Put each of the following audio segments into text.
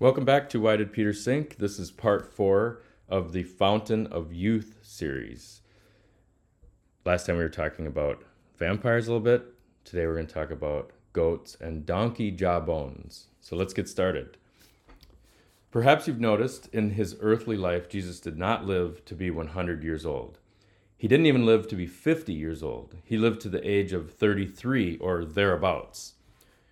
Welcome back to Why Did Peter Sink? This is part 4 of the Fountain of Youth series. Last time we were talking about vampires a little bit. Today we're going to talk about goats and donkey jawbones. So let's get started. Perhaps you've noticed in his earthly life, Jesus did not live to be 100 years old. He didn't even live to be 50 years old. He lived to the age of 33 or thereabouts.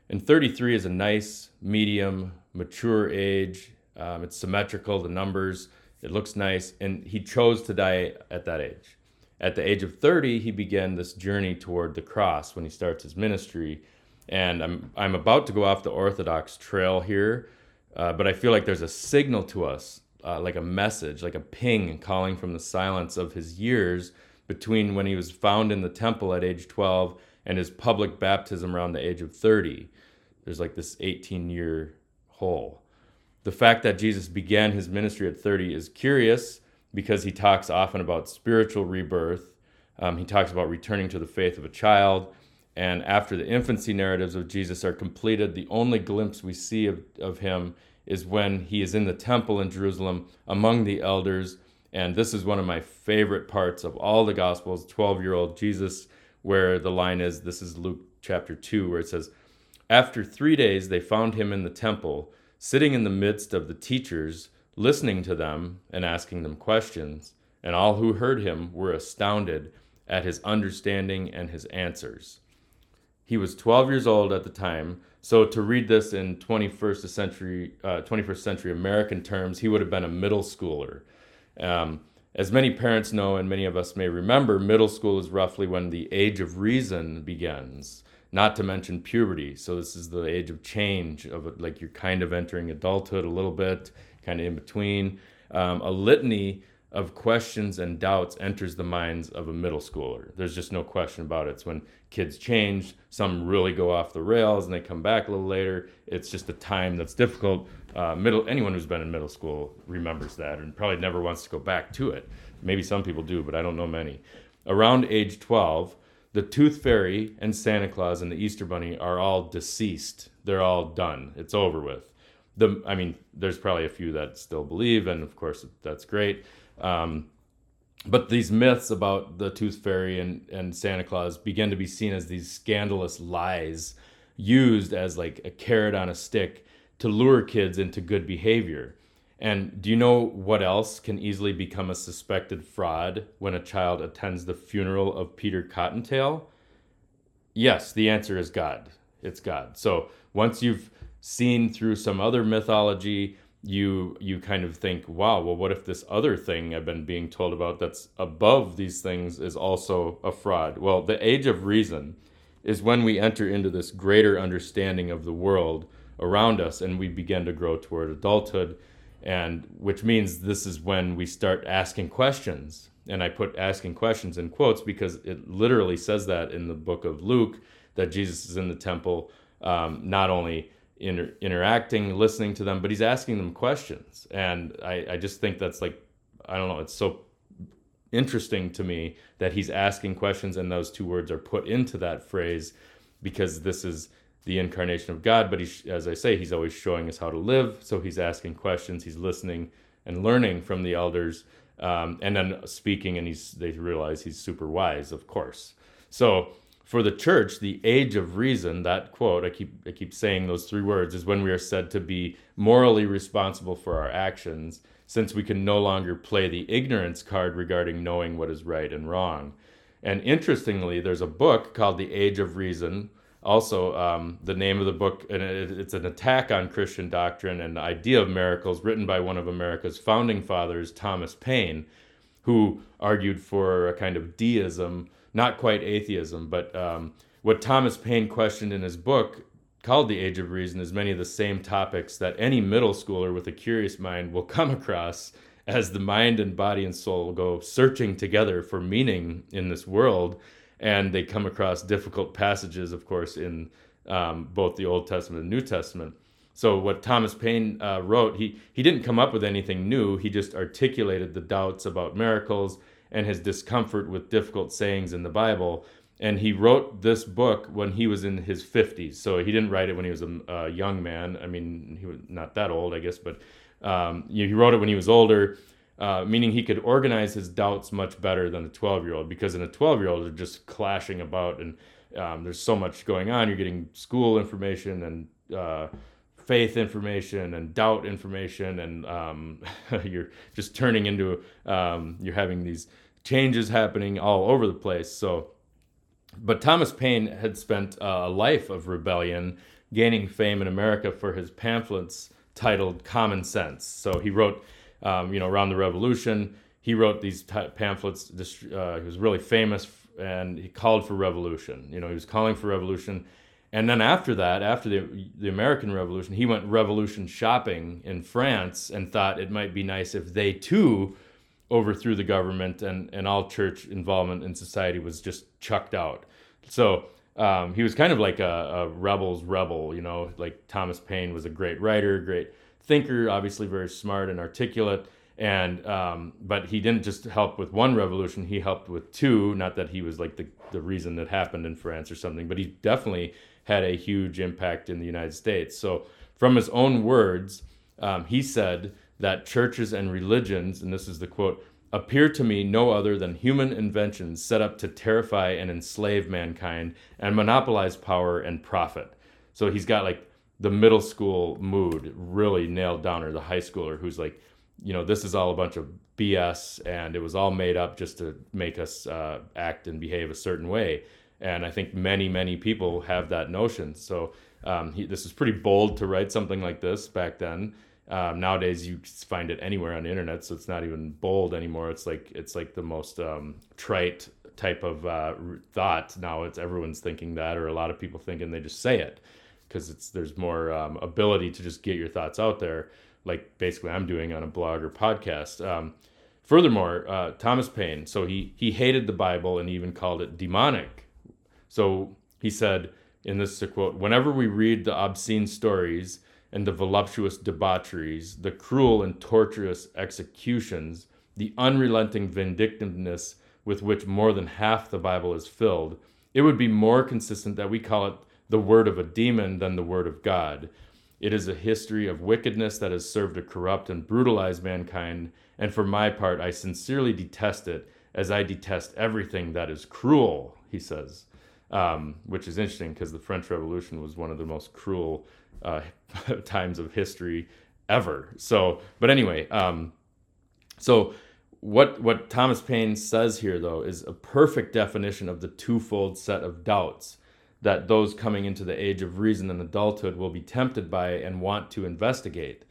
And 33 is a nice, medium, mature age. It's symmetrical, the numbers, it looks nice. And he chose to die at that age. At the age of 30, he began this journey toward the cross when he starts his ministry. And I'm about to go off the Orthodox trail here, but I feel like there's a signal to us, like a message, like a ping calling from the silence of his years between when he was found in the temple at age 12 and his public baptism around the age of 30. There's like this 18-year hole. The fact that Jesus began his ministry at 30 is curious because he talks often about spiritual rebirth. He talks about returning to the faith of a child. And after the infancy narratives of Jesus are completed, the only glimpse we see of him is when he is in the temple in Jerusalem among the elders. And this is one of my favorite parts of all the Gospels, 12-year-old Jesus, where the line is, this is Luke chapter 2, where it says, "After 3 days they found him in the temple, sitting in the midst of the teachers, listening to them and asking them questions. And all who heard him were astounded at his understanding and his answers." He was 12 years old at the time, so to read this in 21st century American terms, he would have been a middle schooler. As many parents know, and many of us may remember, middle school is roughly when the age of reason begins, not to mention puberty. So this is the age of change, of like you're kind of entering adulthood a little bit, kind of in between. A litany of questions and doubts enters the minds of a middle schooler. There's just no question about it. It's when kids change, some really go off the rails and they come back a little later. It's just a time that's difficult. Anyone who's been in middle school remembers that and probably never wants to go back to it. Maybe some people do, but I don't know many. Around age 12, the Tooth Fairy and Santa Claus and the Easter Bunny are all deceased. They're all done. It's over with. There's probably a few that still believe, and of course that's great. But these myths about the Tooth Fairy and Santa Claus begin to be seen as these scandalous lies used as like a carrot on a stick to lure kids into good behavior. And do you know what else can easily become a suspected fraud when a child attends the funeral of Peter Cottontail? Yes, the answer is God. It's God. So once you've seen through some other mythology, you kind of think, wow, well, what if this other thing I've been being told about that's above these things is also a fraud? Well, the age of reason is when we enter into this greater understanding of the world around us and we begin to grow toward adulthood, and which means this is when we start asking questions. And I put asking questions in quotes because it literally says that in the book of Luke that Jesus is in the temple, not only interacting, listening to them, but he's asking them questions. And I just think that's like, I don't know, it's so interesting to me that he's asking questions and those two words are put into that phrase because this is the incarnation of God. But he, as I say, he's always showing us how to live. So he's asking questions, he's listening and learning from the elders, and then speaking, and they realize he's super wise, of course. So for the church, the age of reason, that quote, I keep saying those three words, is when we are said to be morally responsible for our actions, since we can no longer play the ignorance card regarding knowing what is right and wrong. And interestingly, there's a book called The Age of Reason. Also, the name of the book, and it's an attack on Christian doctrine and the idea of miracles, written by one of America's founding fathers, Thomas Paine, who argued for a kind of deism, not quite atheism, but what Thomas Paine questioned in his book called The Age of Reason is many of the same topics that any middle schooler with a curious mind will come across as the mind and body and soul go searching together for meaning in this world. And they come across difficult passages, of course, in both the Old Testament and New Testament. So what Thomas Paine wrote, he didn't come up with anything new. He just articulated the doubts about miracles and his discomfort with difficult sayings in the Bible, And he wrote this book when he was in his 50s. So he didn't write it when he was a young man. I mean, he was not that old, I guess, but he wrote it when he was older, meaning he could organize his doubts much better than a 12-year-old, because in a 12-year-old, they're just clashing about, and there's so much going on. You're getting school information and faith information and doubt information, and you're just turning into, you're having these changes happening all over the place. So, but Thomas Paine had spent a life of rebellion, gaining fame in America for his pamphlets titled Common Sense. So he wrote, around the Revolution, he wrote these pamphlets. He was really famous, and he called for revolution. He was calling for revolution. And then after that, after the American Revolution, he went revolution shopping in France and thought it might be nice if they too overthrew the government, and all church involvement in society was just chucked out. So he was kind of like a rebel's rebel, like Thomas Paine was a great writer, great thinker, obviously very smart and articulate. And but he didn't just help with one revolution, he helped with two. Not that he was like the reason that happened in France or something, but he definitely had a huge impact in the United States. So from his own words, he said that churches and religions, and this is the quote, appear to me no other than human inventions set up to terrify and enslave mankind and monopolize power and profit. So he's got like the middle school mood really nailed down, or the high schooler who's like, this is all a bunch of BS and it was all made up just to make us act and behave a certain way. And I think many, many people have that notion. So this is pretty bold to write something like this back then. Nowadays you find it anywhere on the internet, so it's not even bold anymore. It's like the most trite type of thought. Now it's everyone's thinking that, or a lot of people think, and they just say it because there's more ability to just get your thoughts out there, like basically I'm doing on a blog or podcast. Furthermore, Thomas Paine, so he hated the Bible and even called it demonic. So he said, and this is a quote, "Whenever we read the obscene stories and the voluptuous debaucheries, the cruel and torturous executions, the unrelenting vindictiveness with which more than half the Bible is filled, it would be more consistent that we call it the word of a demon than the word of God. It is a history of wickedness that has served to corrupt and brutalize mankind, and for my part, I sincerely detest it, as I detest everything that is cruel," he says, which is interesting because the French Revolution was one of the most cruel times of history ever. So, but anyway, so what Thomas Paine says here, though, is a perfect definition of the twofold set of doubts that those coming into the age of reason and adulthood will be tempted by and want to investigate.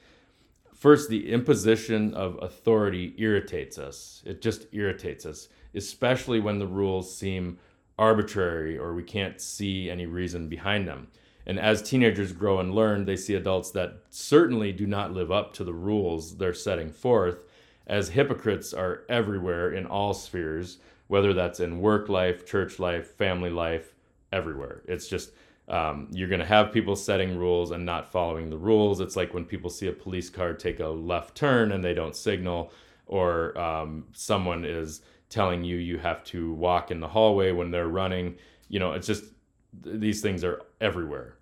First, the imposition of authority irritates us. It just irritates us, especially when the rules seem arbitrary or we can't see any reason behind them. And as teenagers grow and learn, they see adults that certainly do not live up to the rules they're setting forth, as hypocrites are everywhere in all spheres, whether that's in work life, church life, family life, everywhere. It's just, you're going to have people setting rules and not following the rules. It's like when people see a police car take a left turn and they don't signal, or someone is telling you have to walk in the hallway when they're running. It's just, these things are everywhere.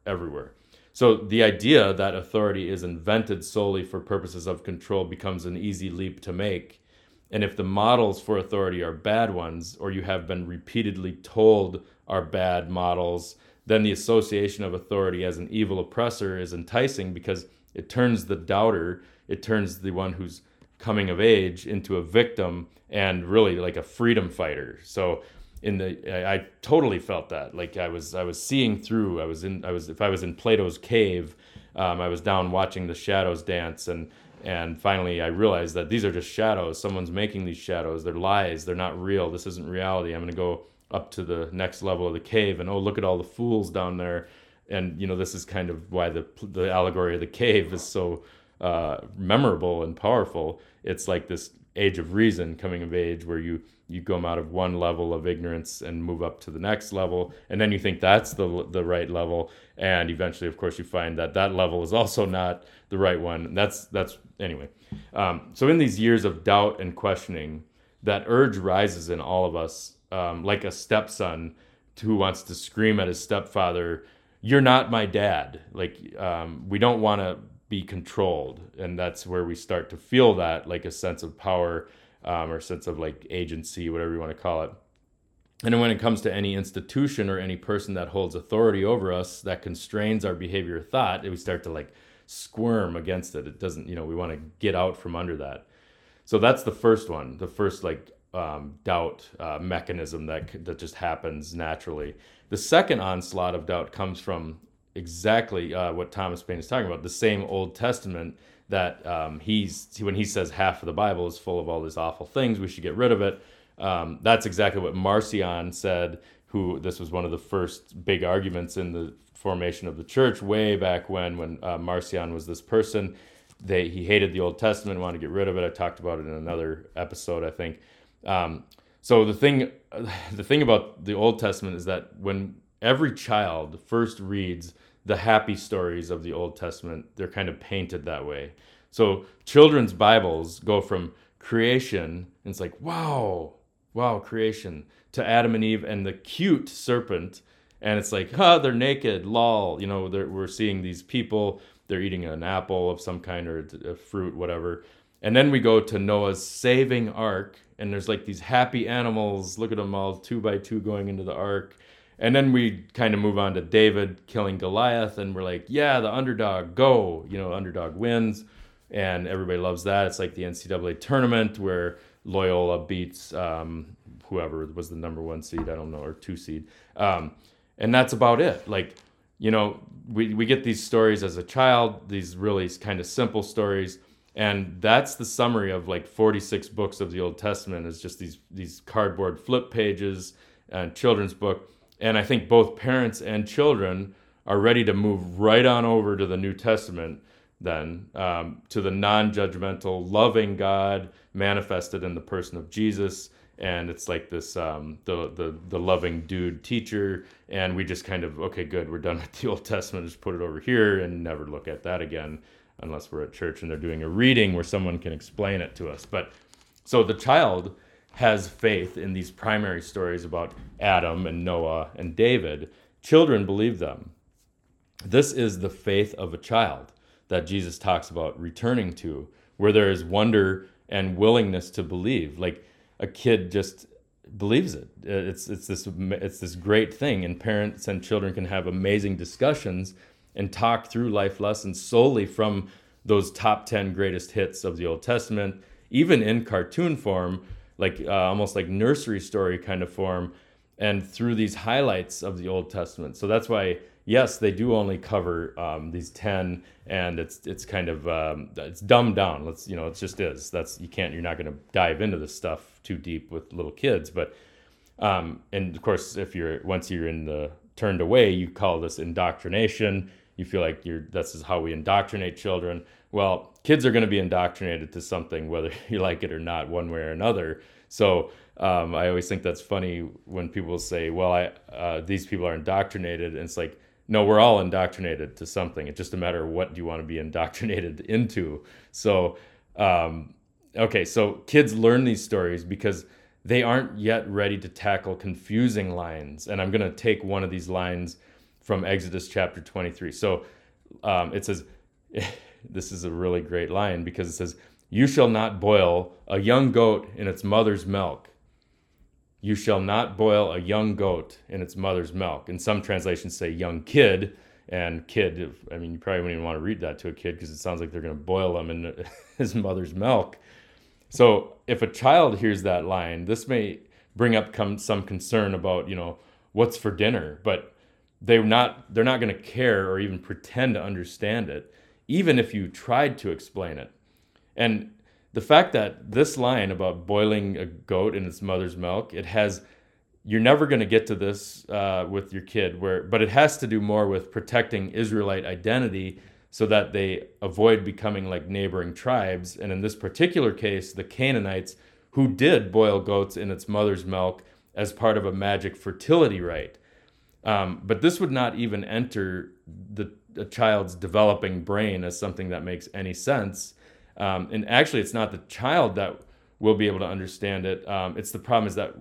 So the idea that authority is invented solely for purposes of control becomes an easy leap to make. And if the models for authority are bad ones, or you have been repeatedly told are bad models, then the association of authority as an evil oppressor is enticing, because it turns the doubter, it turns the one who's coming of age into a victim and really like a freedom fighter. So I totally felt that. Like I was seeing through. If I was in Plato's cave, I was down watching the shadows dance, and finally I realized that these are just shadows. Someone's making these shadows. They're lies. They're not real. This isn't reality. I'm gonna go up to the next level of the cave, and oh, look at all the fools down there. And this is kind of why the allegory of the cave is so memorable and powerful. It's like this age of reason, coming of age, where you come out of one level of ignorance and move up to the next level, and then you think that's the right level, and eventually, of course, you find that level is also not the right one. That's anyway. So in these years of doubt and questioning, that urge rises in all of us, like a stepson who wants to scream at his stepfather, "You're not my dad." Like, we don't want to be controlled. And that's where we start to feel that, like, a sense of power, or sense of, like, agency, whatever you want to call it. And when it comes to any institution or any person that holds authority over us that constrains our behavior or thought, we start to, like, squirm against it. It doesn't, you know, we want to get out from under that. So that's the first one, the first, like, doubt mechanism that just happens naturally. The second onslaught of doubt comes from exactly what Thomas Paine is talking about, the same Old Testament that when he says half of the Bible is full of all these awful things, we should get rid of it. That's exactly what Marcion said, who this was one of the first big arguments in the formation of the church way back when Marcion was this person. He hated the Old Testament, wanted to get rid of it. I talked about it in another episode, I think. So the thing about the Old Testament is that when every child first reads the happy stories of the Old Testament, they're kind of painted that way. So children's Bibles go from creation, and it's like, wow, creation, to Adam and Eve and the cute serpent. And it's like, they're naked, lol. You know, we're seeing these people, they're eating an apple of some kind or a fruit, whatever. And then we go to Noah's saving ark, and there's like these happy animals. Look at them all, 2x2 going into the ark. And then we kind of move on to David killing Goliath, and we're like, yeah, the underdog, go. You know, underdog wins, and everybody loves that. It's like the NCAA tournament where Loyola beats whoever was the number 1 seed, I don't know, or 2 seed. And that's about it. Like, you know, we get these stories as a child, these really kind of simple stories. And that's the summary of like 46 books of the Old Testament, is just these cardboard flip pages and children's book. And I think both parents and children are ready to move right on over to the New Testament then, to the non-judgmental, loving God manifested in the person of Jesus. And it's like this, the loving dude teacher. And we just kind of, okay, good, we're done with the Old Testament. Just put it over here and never look at that again, unless we're at church and they're doing a reading where someone can explain it to us. But so the child has faith in these primary stories about Adam and Noah and David. Children believe them. This is the faith of a child that Jesus talks about returning to, where there is wonder and willingness to believe. Like, a kid just believes it. It's this great thing, and parents and children can have amazing discussions and talk through life lessons solely from those top 10 greatest hits of the Old Testament, even in cartoon form, like almost like nursery story kind of form, and through these highlights of the Old Testament. So that's why, yes, they do only cover these 10, and it's kind of it's dumbed down. Let's, you know, it just is. That's, you're not going to dive into this stuff too deep with little kids, but and of course, if once you're in the turned away, you call this indoctrination. You feel like this is how we indoctrinate children. Well, kids are going to be indoctrinated to something, whether you like it or not, one way or another. So I always think that's funny when people say, well, these people are indoctrinated. And it's like, no, we're all indoctrinated to something. It's just a matter of what do you want to be indoctrinated into. So, so kids learn these stories because they aren't yet ready to tackle confusing lines. And I'm going to take one of these lines from Exodus chapter 23. So it says, this is a really great line, because it says, "You shall not boil a young goat in its mother's milk." You shall not boil a young goat in its mother's milk. And some translations say young kid. And kid, I mean, you probably wouldn't even want to read that to a kid, because it sounds like they're going to boil him in his mother's milk. So if a child hears that line, this may bring up some concern about, you know, what's for dinner. But they're not going to care or even pretend to understand it, even if you tried to explain it. And the fact that this line about boiling a goat in its mother's milk, you're never going to get to this with your kid, but it has to do more with protecting Israelite identity so that they avoid becoming like neighboring tribes. And in this particular case, the Canaanites, who did boil goats in its mother's milk as part of a magic fertility rite. But this would not even enter a child's developing brain as something that makes any sense. And actually, it's not the child that we'll be able to understand it. It's the problem is that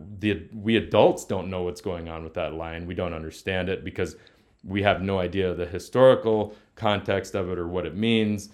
we adults don't know what's going on with that line. We don't understand it because we have no idea of the historical context of it or what it means.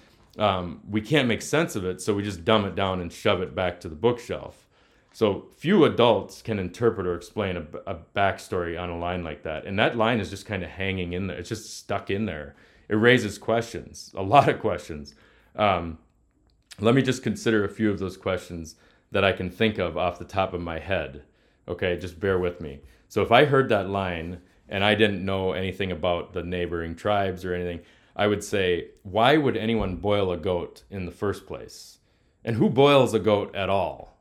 We can't make sense of it, so we just dumb it down and shove it back to the bookshelf. So few adults can interpret or explain a backstory on a line like that. And that line is just kind of hanging in there. It's just stuck in there. It raises questions, a lot of questions. Let me just consider a few of those questions that I can think of off the top of my head. Okay, just bear with me. So if I heard that line and I didn't know anything about the neighboring tribes or anything, I would say, why would anyone boil a goat in the first place? And who boils a goat at all?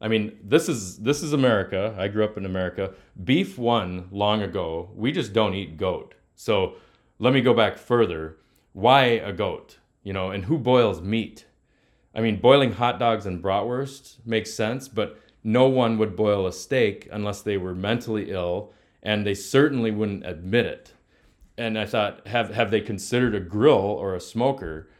I mean, this is America. I grew up in America. Beef won long ago. We just don't eat goat. So let me go back further. Why a goat? You know, and who boils meat? I mean, boiling hot dogs and bratwurst makes sense, but no one would boil a steak unless they were mentally ill, and they certainly wouldn't admit it. And I thought, have they considered a grill or a smoker?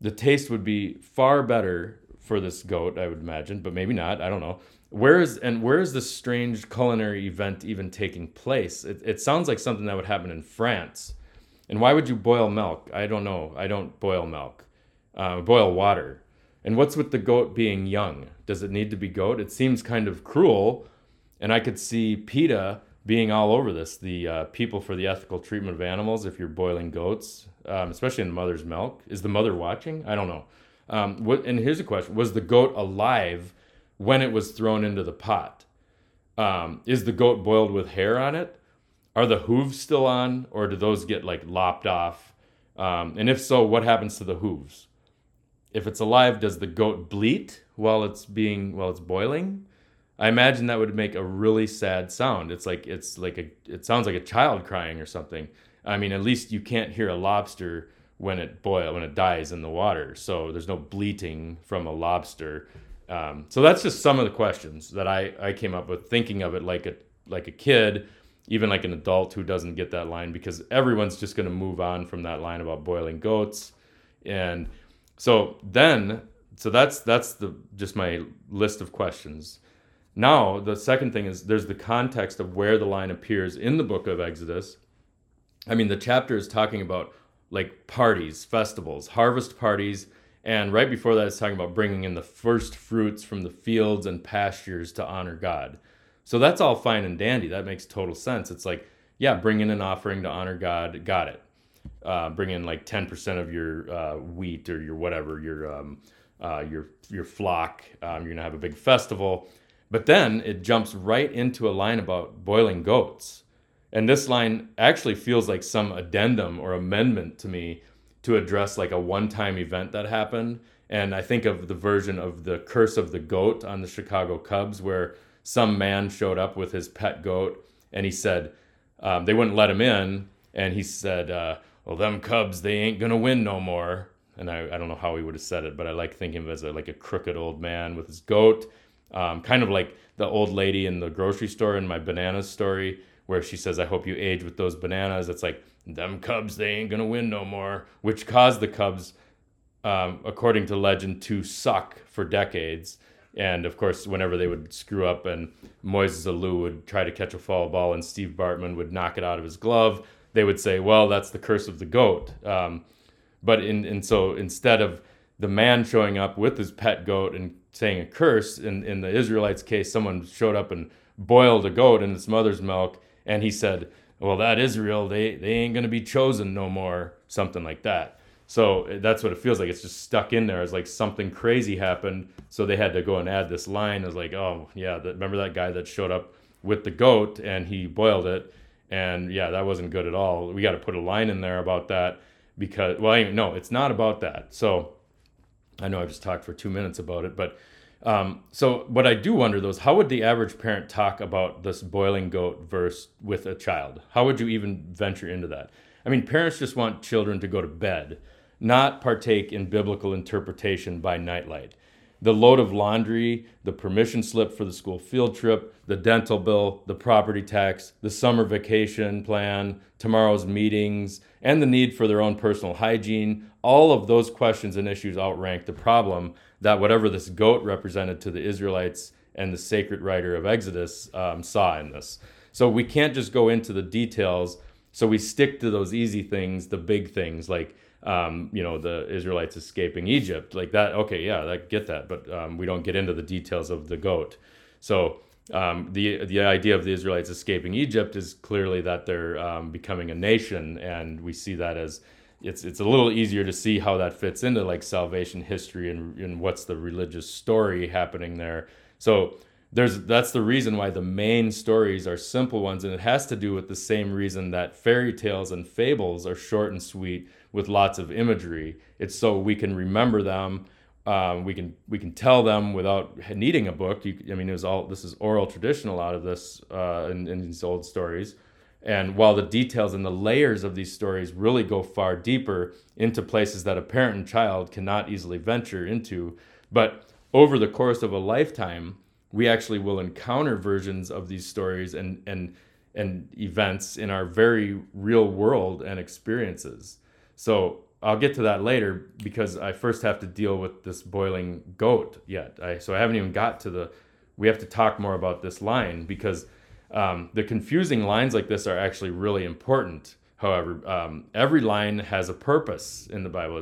The taste would be far better for this goat, I would imagine, but maybe not. I don't know. Where is this strange culinary event even taking place? It sounds like something that would happen in France. And why would you boil milk? I don't know. I don't boil milk. Boil water. And what's with the goat being young? Does it need to be goat? It seems kind of cruel. And I could see PETA being all over this, the People for the Ethical Treatment of Animals, if you're boiling goats, especially in mother's milk. Is the mother watching? I don't know. And here's a question. Was the goat alive when it was thrown into the pot? Is the goat boiled with hair on it? Are the hooves still on, or do those get like lopped off? And if so, what happens to the hooves? If it's alive, does the goat bleat while it's boiling? I imagine that would make a really sad sound. It sounds like a child crying or something. I mean, at least you can't hear a lobster when it dies in the water. So there's no bleating from a lobster. So that's just some of the questions that I came up with, thinking of it like a kid, even like an adult who doesn't get that line, because everyone's just going to move on from that line about boiling goats. And So that's just my list of questions. Now, the second thing is there's the context of where the line appears in the book of Exodus. I mean, the chapter is talking about like parties, festivals, harvest parties. And right before that, it's talking about bringing in the first fruits from the fields and pastures to honor God. So that's all fine and dandy. That makes total sense. It's like, yeah, bring in an offering to honor God. Got it. Bring in like 10% of your wheat or your whatever, your flock. You're gonna have a big festival, but then it jumps right into a line about boiling goats, and this line actually feels like some addendum or amendment to me to address like a one-time event that happened. And I think of the version of the curse of the goat on the Chicago Cubs, where some man showed up with his pet goat, and he said they wouldn't let him in, and he said, well, them Cubs, they ain't going to win no more. And I don't know how he would have said it, but I like thinking of it as like a crooked old man with his goat. Kind of like the old lady in the grocery store in my bananas story, where she says, I hope you age with those bananas. It's like, them Cubs, they ain't going to win no more, which caused the Cubs, according to legend, to suck for decades. And, of course, whenever they would screw up and Moises Alou would try to catch a foul ball and Steve Bartman would knock it out of his glove, they would say, well, that's the curse of the goat. But so instead of the man showing up with his pet goat and saying a curse, in the Israelites' case, someone showed up and boiled a goat in its mother's milk, and he said, well, that Israel, they ain't going to be chosen no more, something like that. So that's what it feels like. It's just stuck in there. It's like something crazy happened, so they had to go and add this line. It was like, oh, yeah, remember that guy that showed up with the goat and he boiled it? And yeah, that wasn't good at all. We got to put a line in there about that because, well, no, it's not about that. So I know I've just talked for 2 minutes about it, but so what I do wonder though is how would the average parent talk about this boiling goat verse with a child? How would you even venture into that? I mean, parents just want children to go to bed, not partake in biblical interpretation by nightlight. The load of laundry, the permission slip for the school field trip, the dental bill, the property tax, the summer vacation plan, tomorrow's meetings, and the need for their own personal hygiene all of those questions and issues outrank the problem that whatever this goat represented to the Israelites and the sacred writer of Exodus saw in this. So we can't just go into the details. So we stick to those easy things, the big things, like the Israelites escaping Egypt, like that. Okay, yeah, I get that, but we don't get into the details of the goat. So the idea of the Israelites escaping Egypt is clearly that they're becoming a nation, and we see that as it's a little easier to see how that fits into like salvation history and what's the religious story happening there. So that's the reason why the main stories are simple ones, and it has to do with the same reason that fairy tales and fables are short and sweet with lots of imagery. It's so we can remember them. We can tell them without needing a book. This is oral traditional out of this in these old stories. And while the details and the layers of these stories really go far deeper into places that a parent and child cannot easily venture into, but over the course of a lifetime, we actually will encounter versions of these stories and events in our very real world and experiences. So I'll get to that later, because I first have to deal with this boiling goat yet. So I haven't even got to we have to talk more about this line, because the confusing lines like this are actually really important. However, every line has a purpose in the Bible.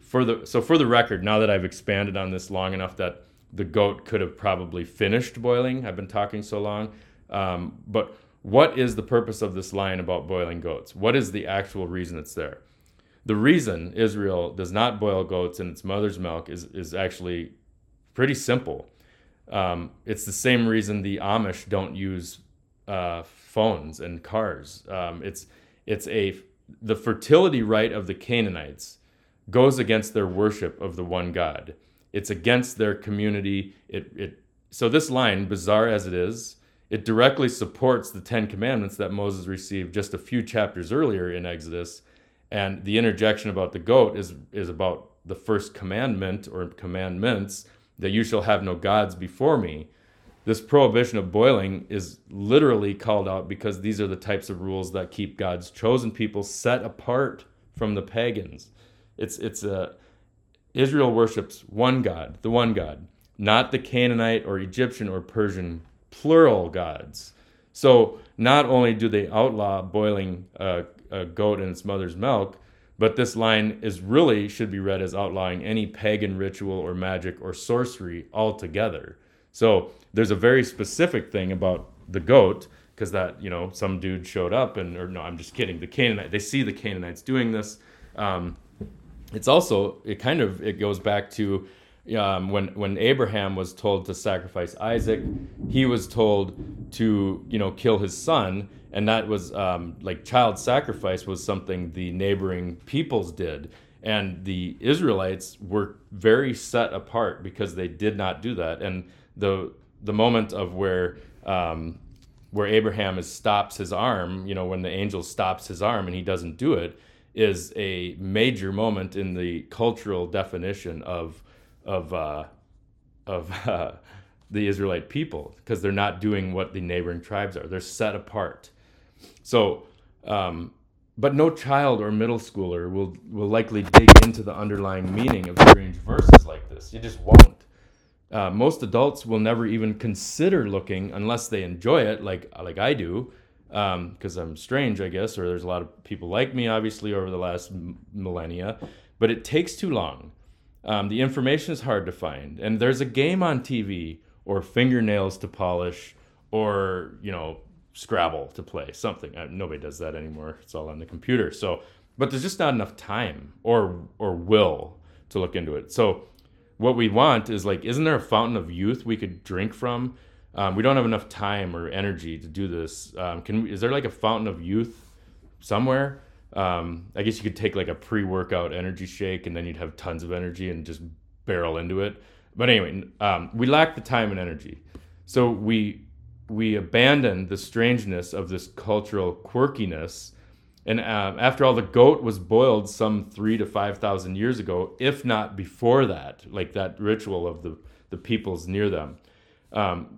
For the record, now that I've expanded on this long enough that the goat could have probably finished boiling. I've been talking so long. But what is the purpose of this line about boiling goats? What is the actual reason it's there? The reason Israel does not boil goats in its mother's milk is actually pretty simple. It's the same reason the Amish don't use phones and cars. The fertility rite of the Canaanites goes against their worship of the one God. It's against their community. So this line, bizarre as it is, it directly supports the Ten Commandments that Moses received just a few chapters earlier in Exodus. And the interjection about the goat is about the first commandment or commandments, that you shall have no gods before me. This prohibition of boiling is literally called out because these are the types of rules that keep God's chosen people set apart from the pagans. Israel worships one God, the one God, not the Canaanite or Egyptian or Persian plural gods. So not only do they outlaw boiling a goat in its mother's milk, but this line should be read as outlawing any pagan ritual or magic or sorcery altogether. So there's a very specific thing about the goat, because that, some dude showed up I'm just kidding. They see the Canaanites doing this. It's also, it goes back to when Abraham was told to sacrifice Isaac, he was told to, kill his son. And that was child sacrifice was something the neighboring peoples did. And the Israelites were very set apart because they did not do that. And the moment of where Abraham stops his arm, when the angel stops his arm and he doesn't do it, is a major moment in the cultural definition of the Israelite people, because they're not doing what the neighboring tribes are. They're set apart. So, but no child or middle schooler will likely dig into the underlying meaning of strange verses like this. You just won't. Most adults will never even consider looking unless they enjoy it, like I do. Because I'm strange, I guess, or there's a lot of people like me, obviously, over the last millennia, but it takes too long. The information is hard to find, and there's a game on TV, or fingernails to polish, or, Scrabble to play, something. Nobody does that anymore. It's all on the computer. So, but there's just not enough time or will to look into it. So what we want is isn't there a fountain of youth we could drink from? We don't have enough time or energy to do this. Is there a fountain of youth somewhere? I guess you could take a pre-workout energy shake, and then you'd have tons of energy and just barrel into it. But anyway, we lack the time and energy. So we abandon the strangeness of this cultural quirkiness. And after all, the goat was boiled some 3,000 to 5,000 years ago, if not before that, that ritual of the peoples near them.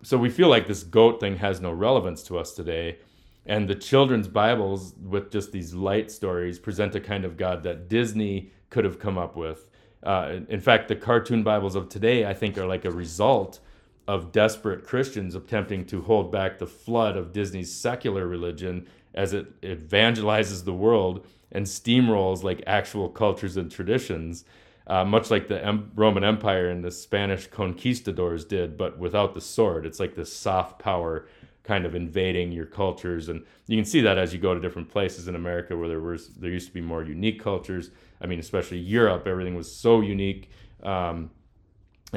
So we feel this goat thing has no relevance to us today. And the children's Bibles with just these light stories present a kind of God that Disney, could have come up with. In fact, the cartoon Bibles of today, I think, are like a result of desperate Christians attempting to hold back the flood of Disney's secular religion as it evangelizes the world and steamrolls like actual cultures and traditions, much like the Roman Empire and the Spanish conquistadors did, but without the sword. It's like this soft power kind of invading your cultures. And you can see that as you go to different places in America where there used to be more unique cultures. I mean, especially Europe, everything was so unique. And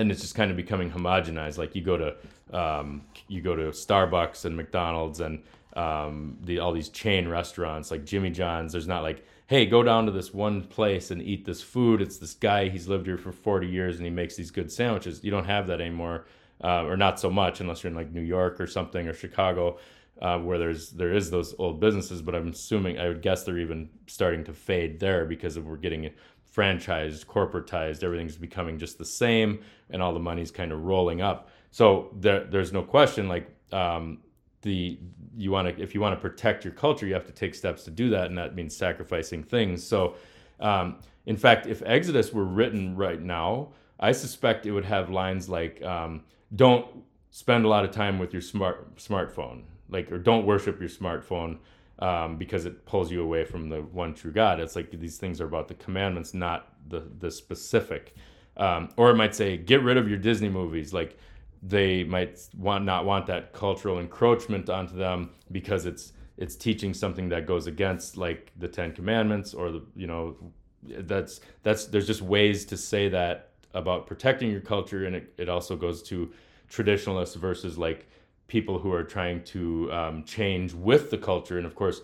it's just kind of becoming homogenized. Like you go to Starbucks and McDonald's and all these chain restaurants like Jimmy John's. There's not like, hey, go down to this one place and eat this food. It's this guy, he's lived here for 40 years and he makes these good sandwiches. You don't have that anymore. Or not so much, unless you're in like New York or something, or Chicago, where there is those old businesses. But I would guess they're even starting to fade there because we're getting franchised, corporatized. Everything's becoming just the same, and all the money's kind of rolling up. So there's no question. Like if you want to protect your culture, you have to take steps to do that, and that means sacrificing things. So, in fact, if Exodus were written right now, I suspect it would have lines like, don't spend a lot of time with your smartphone, like, or don't worship your smartphone because it pulls you away from the one true God. It's like these things are about the commandments, not the specific. Or it might say, get rid of your Disney movies. Like they might not want that cultural encroachment onto them because it's teaching something that goes against like the Ten Commandments or there's just ways to say that about protecting your culture. And it also goes to traditionalists versus like people who are trying to change with the culture. And of course,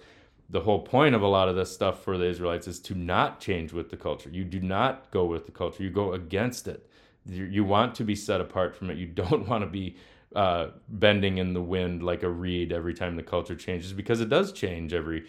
the whole point of a lot of this stuff for the Israelites is to not change with the culture. You do not go with the culture. You go against it. You want to be set apart from it. You don't want to be bending in the wind like a reed every time the culture changes, because it does change every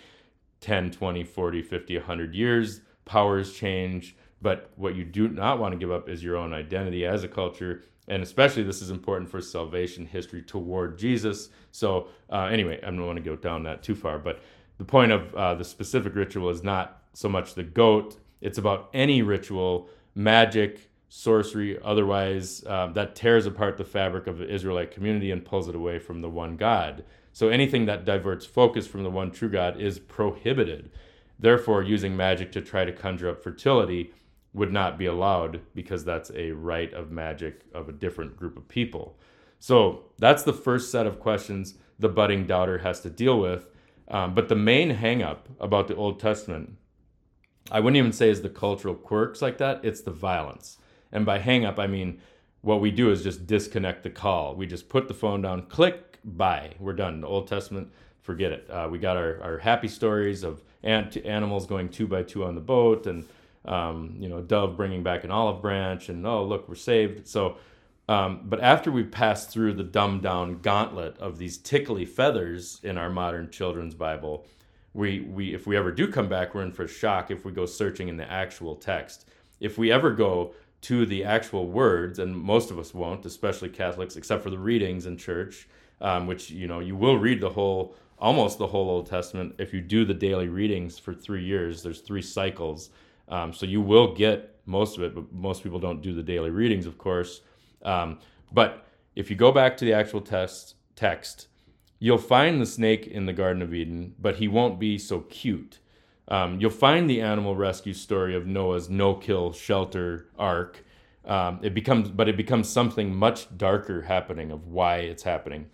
10, 20, 40, 50, 100 years. Powers change. But what you do not want to give up is your own identity as a culture. And especially this is important for salvation history toward Jesus. So anyway, I don't want to go down that too far. But the point of the specific ritual is not so much the goat. It's about any ritual, magic, sorcery, otherwise, that tears apart the fabric of the Israelite community and pulls it away from the one God. So anything that diverts focus from the one true God is prohibited. Therefore, using magic to try to conjure up fertility would not be allowed, because that's a rite of magic of a different group of people. So that's the first set of questions the budding doubter has to deal with. But the main hang-up about the Old Testament, I wouldn't even say is the cultural quirks like that, it's the violence. And by hang-up, I mean what we do is just disconnect the call. We just put the phone down, click, bye, we're done. The Old Testament, forget it. We got our happy stories of animals going 2x2 on the boat, and a dove bringing back an olive branch, and oh, look, we're saved. So, but after we pass through the dumbed down gauntlet of these tickly feathers in our modern children's Bible, we if we ever do come back, we're in for a shock if we go searching in the actual text. If we ever go to the actual words, and most of us won't, especially Catholics, except for the readings in church, which, you will read almost the whole Old Testament. If you do the daily readings for 3 years, there's 3 cycles. So you will get most of it, but most people don't do the daily readings, of course. But if you go back to the actual text, you'll find the snake in the Garden of Eden, but he won't be so cute. You'll find the animal rescue story of Noah's no-kill shelter ark. It becomes something much darker happening of why it's happening.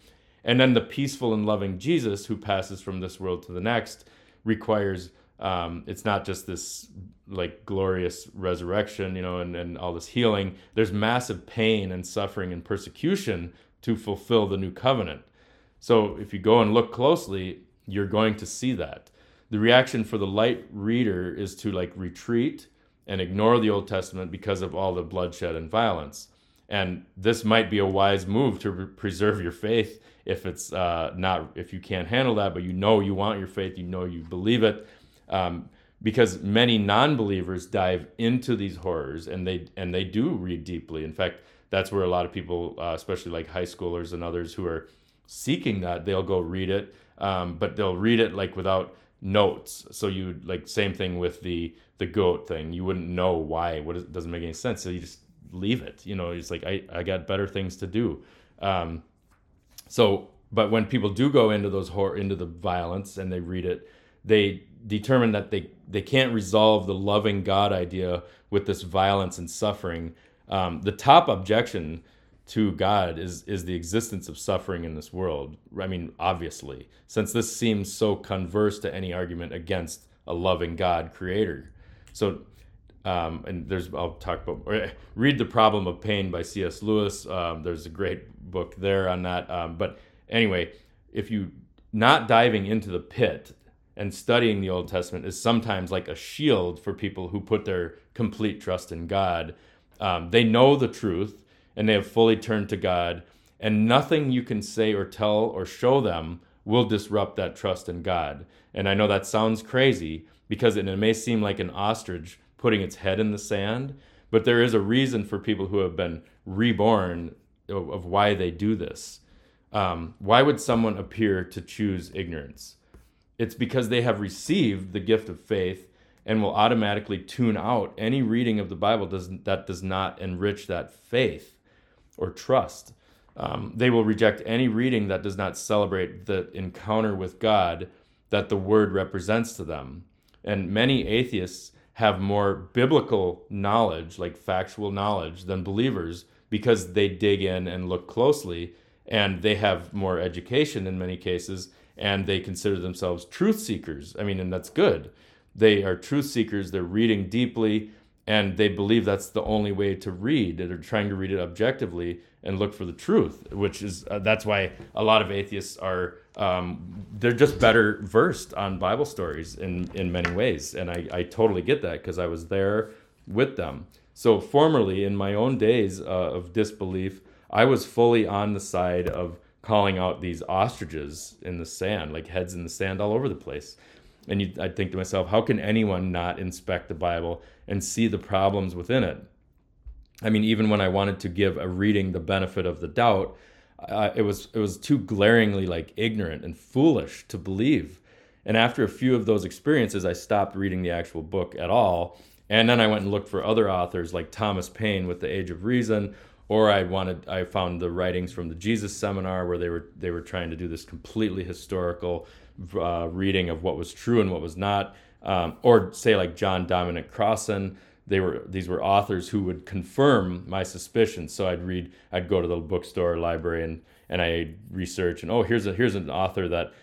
And then the peaceful and loving Jesus, who passes from this world to the next, requires it's not just this like glorious resurrection, and all this healing. There's massive pain and suffering and persecution to fulfill the new covenant. So if you go and look closely, you're going to see that. The reaction for the light reader is to like retreat and ignore the Old Testament because of all the bloodshed and violence. And this might be a wise move to preserve your faith if it's if you can't handle that, but you want your faith, you believe it. Because many non-believers dive into these horrors, and they do read deeply. In fact, that's where a lot of people, especially like high schoolers and others who are seeking that, they'll go read it, but they'll read it like without notes. So you like, same thing with the goat thing. You wouldn't know why, it doesn't make any sense. So you just leave it, you know, it's like, I got better things to do. So, but when people do go into those into the violence and they read it, they determine that they can't resolve the loving God idea with this violence and suffering. The top objection to God is the existence of suffering in this world. I mean, obviously, since this seems so converse to any argument against a loving God creator. So, and there's, I'll talk about, read The Problem of Pain by C.S. Lewis. There's a great book there on that. But anyway, if you not diving into the pit and studying the Old Testament is sometimes like a shield for people who put their complete trust in God. They know the truth and they have fully turned to God, and nothing you can say or tell or show them will disrupt that trust in God. And I know that sounds crazy because it may seem like an ostrich putting its head in the sand, but there is a reason for people who have been reborn of why they do this. Why would someone appear to choose ignorance? It's because they have received the gift of faith and will automatically tune out any reading of the Bible that does not enrich that faith or trust. They will reject any reading that does not celebrate the encounter with God that the Word represents to them. And many atheists have more biblical knowledge, like factual knowledge, than believers because they dig in and look closely, and they have more education in many cases, and they consider themselves truth seekers. I mean, and that's good. They are truth seekers, they're reading deeply, and they believe that's the only way to read. They're trying to read it objectively and look for the truth, which is, that's why a lot of atheists are, they're just better versed on Bible stories in many ways. And I totally get that because I was there with them. So formerly, in my own days of disbelief, I was fully on the side of calling out these ostriches in the sand, like heads in the sand all over the place. And I'd think to myself, how can anyone not inspect the Bible and see the problems within it? I mean, even when I wanted to give a reading the benefit of the doubt, it was too glaringly like ignorant and foolish to believe. And after a few of those experiences, I stopped reading the actual book at all. And then I went and looked for other authors like Thomas Paine with The Age of Reason, or I found the writings from the Jesus Seminar, where they were trying to do this completely historical reading of what was true and what was not, or say like John Dominic Crossan. These were authors who would confirm my suspicions. So I'd go to the bookstore or library and I research, and here's an author that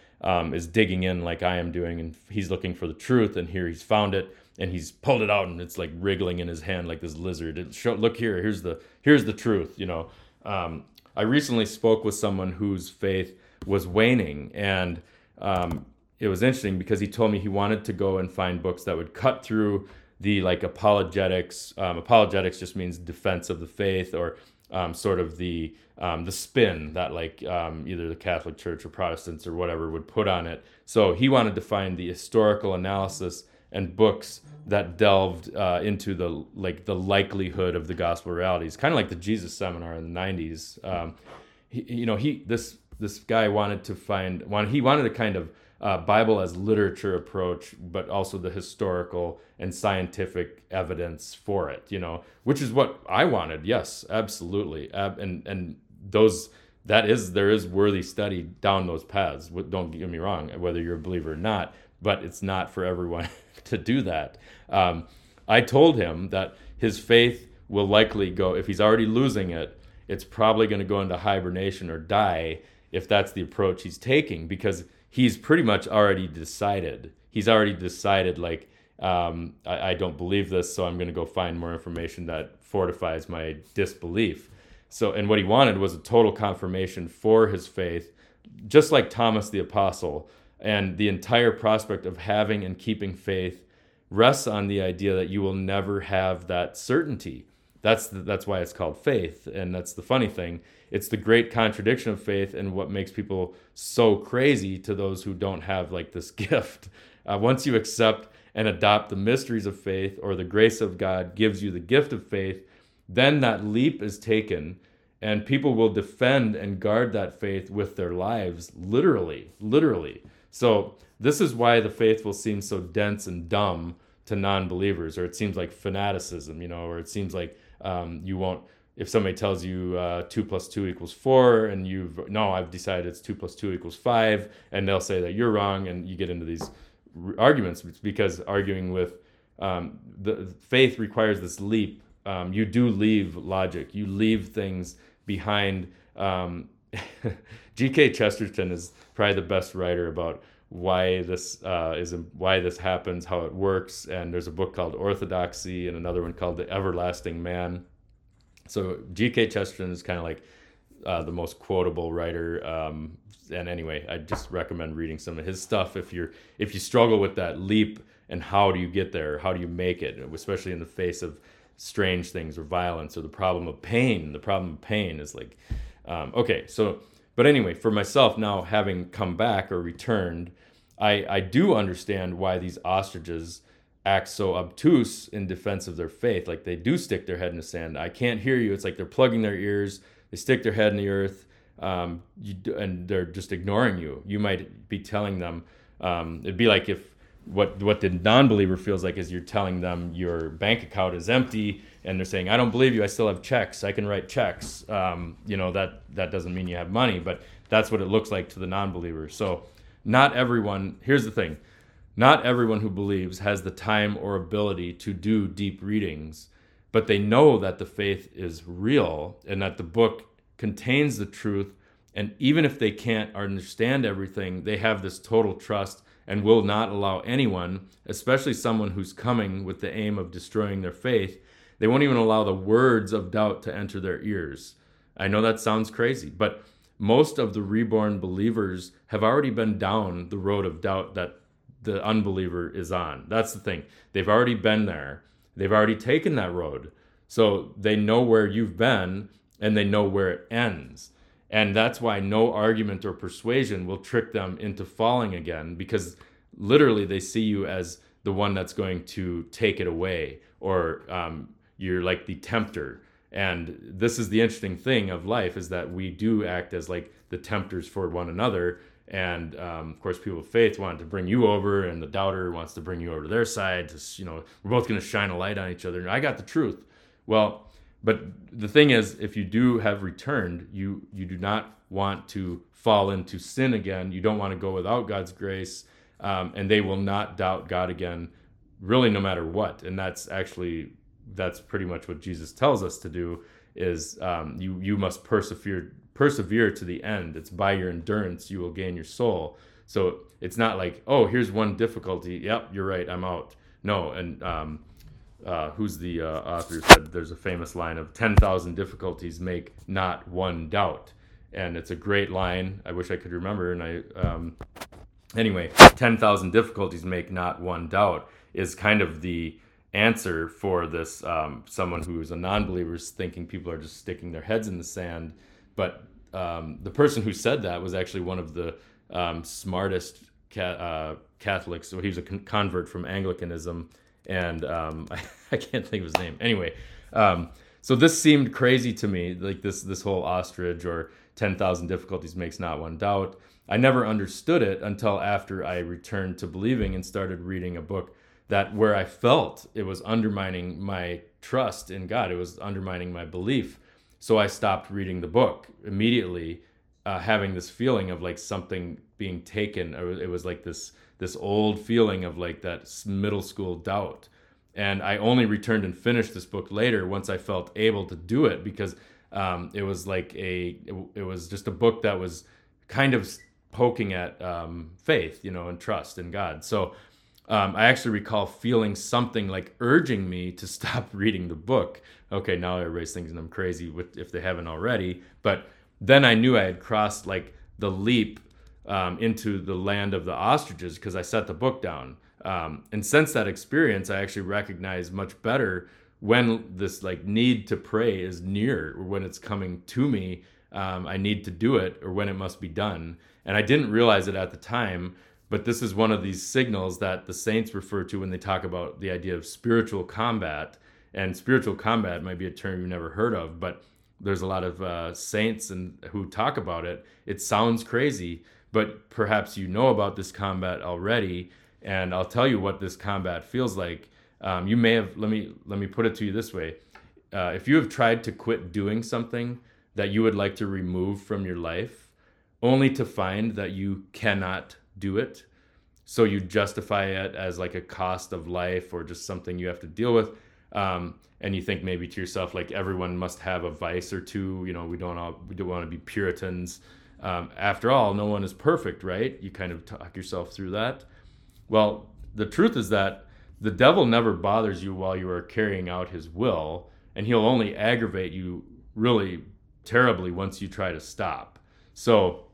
is digging in like I am doing, and he's looking for the truth, and here he's found it and he's pulled it out and it's like wriggling in his hand like this lizard. Look here's the truth, you know. I recently spoke with someone whose faith was waning, and it was interesting because he told me he wanted to go and find books that would cut through the like apologetics. Apologetics just means defense of the faith, or sort of the spin that like either the Catholic Church or Protestants or whatever would put on it. So he wanted to find the historical analysis and books that delved into the likelihood of the gospel realities, kind of like the Jesus Seminar in the 90s. This guy wanted a kind of Bible as literature approach, but also the historical and scientific evidence for it, you know, which is what I wanted. Yes, absolutely. There is worthy study down those paths. Don't get me wrong, whether you're a believer or not, but it's not for everyone to do that. I told him that his faith will likely go, if he's already losing it, it's probably going to go into hibernation or die, if that's the approach he's taking, because he's pretty much already decided. He's already decided, like, I don't believe this, so I'm going to go find more information that fortifies my disbelief. So, and what he wanted was a total confirmation for his faith, just like Thomas the Apostle. And the entire prospect of having and keeping faith rests on the idea that you will never have that certainty. That's why it's called faith, and that's the funny thing. It's the great contradiction of faith, and what makes people so crazy to those who don't have like this gift. Once you accept and adopt the mysteries of faith, or the grace of God gives you the gift of faith, then that leap is taken, and people will defend and guard that faith with their lives, literally. So this is why the faithful seems so dense and dumb to non-believers, or it seems like fanaticism, you know, or it seems like you won't, if somebody tells you 2 + 2 = 4 and you've, no, I've decided it's 2 + 2 = 5, and they'll say that you're wrong, and you get into these arguments because arguing with the faith requires this leap. You do leave logic. You leave things behind. G.K. Chesterton is probably the best writer about why this why this happens, how it works, and there's a book called Orthodoxy and another one called The Everlasting Man. So G.K. Chesterton is kind of like the most quotable writer, and anyway, I just recommend reading some of his stuff if you struggle with that leap and how do you get there, how do you make it, especially in the face of strange things or violence or the problem of pain. The problem of pain is like okay, so. But anyway, for myself now, having come back or returned, I do understand why these ostriches act so obtuse in defense of their faith. Like they do stick their head in the sand. I can't hear you. It's like they're plugging their ears. They stick their head in the earth, and they're just ignoring you. You might be telling them, it'd be like if what the non-believer feels like is you're telling them your bank account is empty, and they're saying, I don't believe you, I still have checks, I can write checks. You know, that doesn't mean you have money, but that's what it looks like to the non-believer. So not everyone, here's the thing, not everyone who believes has the time or ability to do deep readings, but they know that the faith is real and that the book contains the truth. And even if they can't understand everything, they have this total trust and will not allow anyone, especially someone who's coming with the aim of destroying their faith, they won't even allow the words of doubt to enter their ears. I know that sounds crazy, but most of the reborn believers have already been down the road of doubt that the unbeliever is on. That's the thing. They've already been there. They've already taken that road. So they know where you've been and they know where it ends. And that's why no argument or persuasion will trick them into falling again, because literally they see you as the one that's going to take it away, or you're like the tempter. And this is the interesting thing of life, is that we do act as like the tempters for one another. And of course, people of faith want to bring you over, and the doubter wants to bring you over to their side. Just, you know, we're both going to shine a light on each other. I got the truth. Well, but the thing is, if you do have returned, you do not want to fall into sin again. You don't want to go without God's grace, and they will not doubt God again, really, no matter what. And that's pretty much what Jesus tells us to do, is you must persevere to the end. It's by your endurance you will gain your soul. So it's not like, oh, here's one difficulty, yep, you're right, I'm out. No. And who's the author said, there's a famous line of 10,000 difficulties make not one doubt. And it's a great line. I wish I could remember. And I anyway, 10,000 difficulties make not one doubt is kind of the answer for this, someone who is a non-believer is thinking people are just sticking their heads in the sand. But the person who said that was actually one of the smartest Catholics. So he was a convert from Anglicanism, and I can't think of his name. Anyway, so this seemed crazy to me, like this whole ostrich or 10,000 difficulties makes not one doubt. I never understood it until after I returned to believing and started reading a book that where I felt it was undermining my trust in God, it was undermining my belief. So I stopped reading the book immediately, having this feeling of like something being taken. It was like this old feeling of like that middle school doubt. And I only returned and finished this book later once I felt able to do it, because it was like it was just a book that was kind of poking at faith, you know, and trust in God. So I actually recall feeling something like urging me to stop reading the book. Okay, now everybody's thinking I'm crazy if they haven't already. But then I knew I had crossed like the leap into the land of the ostriches, because I set the book down. And since that experience, I actually recognize much better when this like need to pray is near, or when it's coming to me, I need to do it, or when it must be done. And I didn't realize it at the time, but this is one of these signals that the saints refer to when they talk about the idea of spiritual combat. And spiritual combat might be a term you've never heard of, but there's a lot of saints who talk about it. It sounds crazy, but perhaps you know about this combat already, and I'll tell you what this combat feels like. You may have, let me put it to you this way. If you have tried to quit doing something that you would like to remove from your life, only to find that you cannot do it, so you justify it as like a cost of life or just something you have to deal with, and you think maybe to yourself, like, everyone must have a vice or two, you know, we don't want to be Puritans. After all, no one is perfect, right? You kind of talk yourself through that. Well, the truth is that the devil never bothers you while you are carrying out his will, and he'll only aggravate you really terribly once you try to stop. So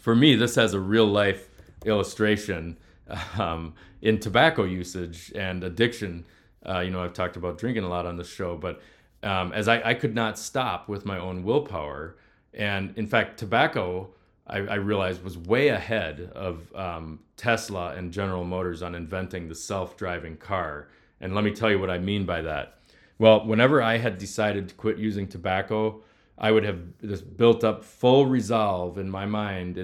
for me, this has a real life illustration in tobacco usage and addiction. I've talked about drinking a lot on the show, but as I could not stop with my own willpower. And in fact, tobacco, I realized, was way ahead of Tesla and General Motors on inventing the self-driving car. And let me tell you what I mean by that. Well, whenever I had decided to quit using tobacco, I would have this built up full resolve in my mind,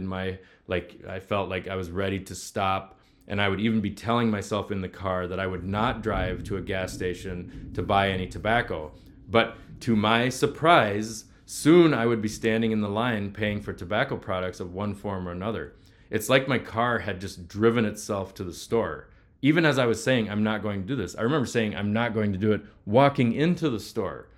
I felt like I was ready to stop. And I would even be telling myself in the car that I would not drive to a gas station to buy any tobacco. But to my surprise, soon I would be standing in the line paying for tobacco products of one form or another. It's like my car had just driven itself to the store. Even as I was saying, I'm not going to do this. I remember saying, I'm not going to do it, walking into the store.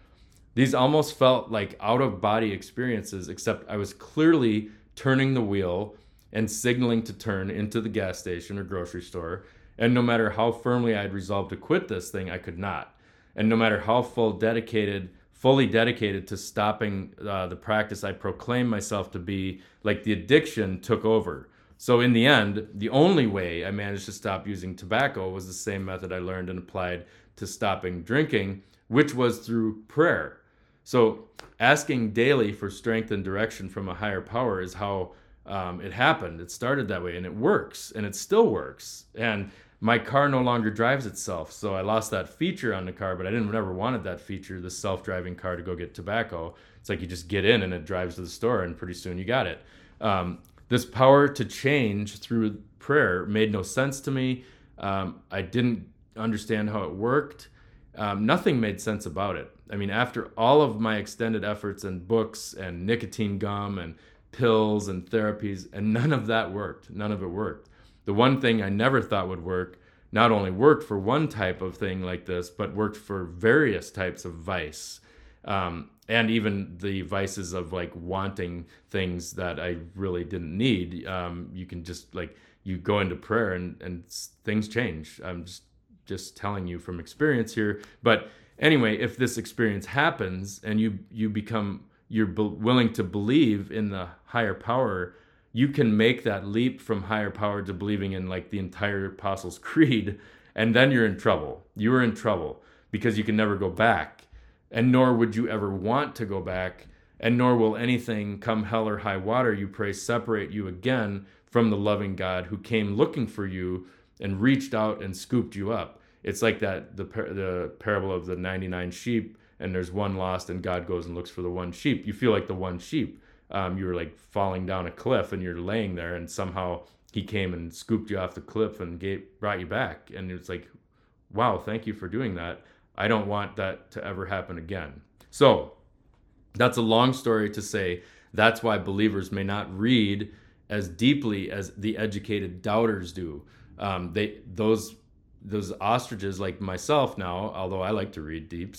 These almost felt like out-of-body experiences, except I was clearly turning the wheel and signaling to turn into the gas station or grocery store. And no matter how firmly I'd resolved to quit this thing, I could not. And no matter how fully dedicated to stopping the practice I proclaimed myself to be, like, the addiction took over. So in the end, the only way I managed to stop using tobacco was the same method I learned and applied to stopping drinking, which was through prayer. So asking daily for strength and direction from a higher power is how it happened. It started that way, and it works, and it still works. And my car no longer drives itself, so I lost that feature on the car, but I didn't ever wanted that feature, the self-driving car to go get tobacco. It's like you just get in and it drives to the store, and pretty soon you got it. This power to change through prayer made no sense to me. I didn't understand how it worked. Nothing made sense about it. I mean, after all of my extended efforts and books and nicotine gum and pills and therapies, and none of that worked. None of it worked. The one thing I never thought would work not only worked for one type of thing like this, but worked for various types of vice, and even the vices of, like, wanting things that I really didn't need. You can just, like, you go into prayer and things change. I'm just telling you from experience here. But anyway, if this experience happens and you're willing to believe in the higher power, you can make that leap from higher power to believing in, like, the entire Apostles' Creed, and then you're in trouble. You are in trouble because you can never go back, and nor would you ever want to go back, and nor will anything, come hell or high water, you pray, separate you again from the loving God who came looking for you and reached out and scooped you up. It's like that the parable of the 99 sheep, and there's one lost, and God goes and looks for the one sheep. You feel like the one sheep. You're like falling down a cliff and you're laying there, and somehow he came and scooped you off the cliff and brought you back. And it's like, wow, thank you for doing that. I don't want that to ever happen again. So that's a long story to say that's why believers may not read as deeply as the educated doubters do. Those ostriches like myself now, although I like to read deep,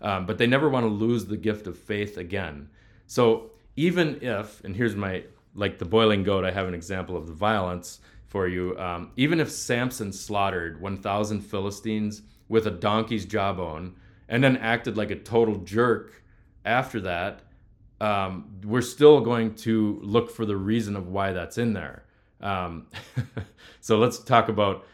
but they never want to lose the gift of faith again. So even if, and here's my, like the boiling goat, I have an example of the violence for you. Even if Samson slaughtered 1,000 Philistines with a donkey's jawbone and then acted like a total jerk after that, we're still going to look for the reason of why that's in there. So let's talk about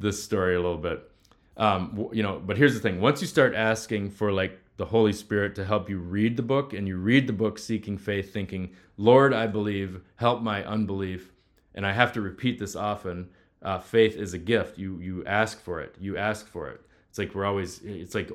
this story a little bit. But here's the thing. Once you start asking for, like, the Holy Spirit to help you read the book, and you read the book seeking faith, thinking, Lord, I believe, help my unbelief. And I have to repeat this often. Faith is a gift. You ask for it. You ask for it. It's like it's like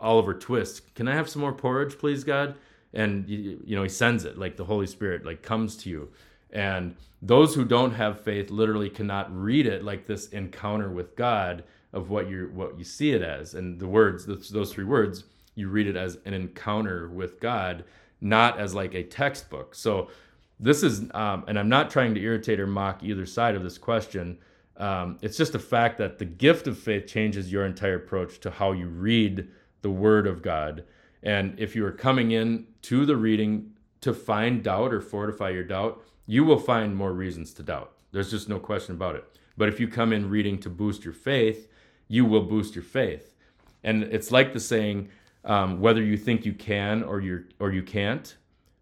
Oliver Twist. Can I have some more porridge, please, God? And, he sends it, like the Holy Spirit, like, comes to you. And those who don't have faith literally cannot read it like this encounter with God of what you see it as. And the words, those three words, you read it as an encounter with God, not as like a textbook. So this is, and I'm not trying to irritate or mock either side of this question. It's just a fact that the gift of faith changes your entire approach to how you read the Word of God. And if you are coming in to the reading to find doubt or fortify your doubt, you will find more reasons to doubt. There's just no question about it. But if you come in reading to boost your faith, you will boost your faith. And it's like the saying, whether you think you can or you can't,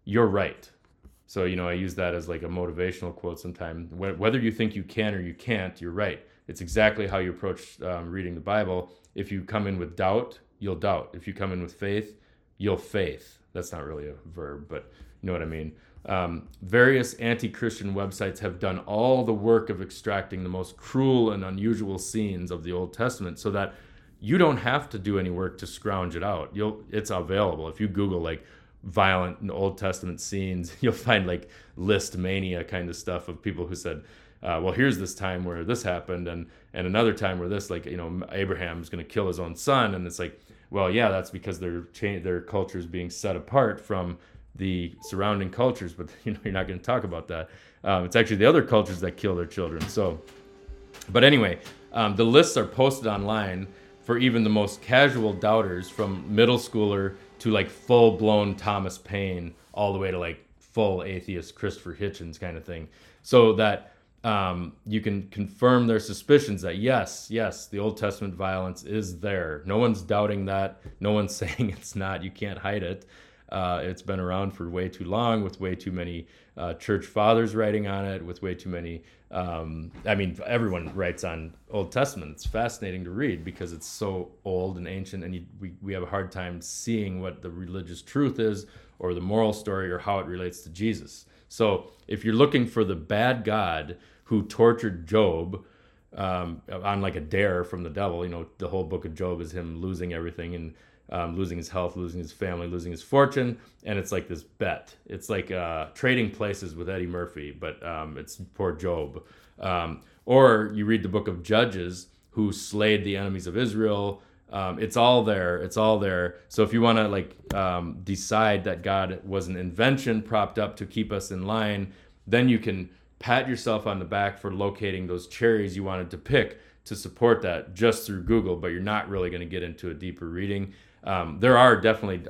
you're right. So, I use that as like a motivational quote sometimes. Whether you think you can or you can't, you're right. It's exactly how you approach reading the Bible. If you come in with doubt, you'll doubt. If you come in with faith, you'll faith. That's not really a verb, but you know what I mean. Various anti-Christian websites have done all the work of extracting the most cruel and unusual scenes of the Old Testament so that you don't have to do any work to scrounge it out. It's available. If you Google like violent and Old Testament scenes, you'll find like list mania kind of stuff of people who said, well, here's this time where this happened and another time where this, like, Abraham's going to kill his own son. And it's like, well, yeah, that's because their culture is being set apart from the surrounding cultures. But, you're not going to talk about that. It's actually the other cultures that kill their children. So, but anyway, the lists are posted online for even the most casual doubters, from middle schooler to like full-blown Thomas Paine, all the way to like full atheist Christopher Hitchens kind of thing, so that you can confirm their suspicions that yes, the Old Testament violence is there. No one's doubting that. No one's saying it's not. You can't hide it. It's been around for way too long, with way too many church fathers writing on it, with way too many, everyone writes on Old Testament. It's fascinating to read because it's so old and ancient, and we have a hard time seeing what the religious truth is or the moral story or how it relates to Jesus. So if you're looking for the bad God who tortured Job on like a dare from the devil, the whole book of Job is him losing everything and losing his health, losing his family, losing his fortune. And it's like this bet. It's like Trading Places with Eddie Murphy, but it's poor Job. Or you read the book of Judges, who slayed the enemies of Israel. It's all there. It's all there. So if you want to decide that God was an invention propped up to keep us in line, then you can pat yourself on the back for locating those cherries you wanted to pick to support that just through Google, but you're not really going to get into a deeper reading. There are definitely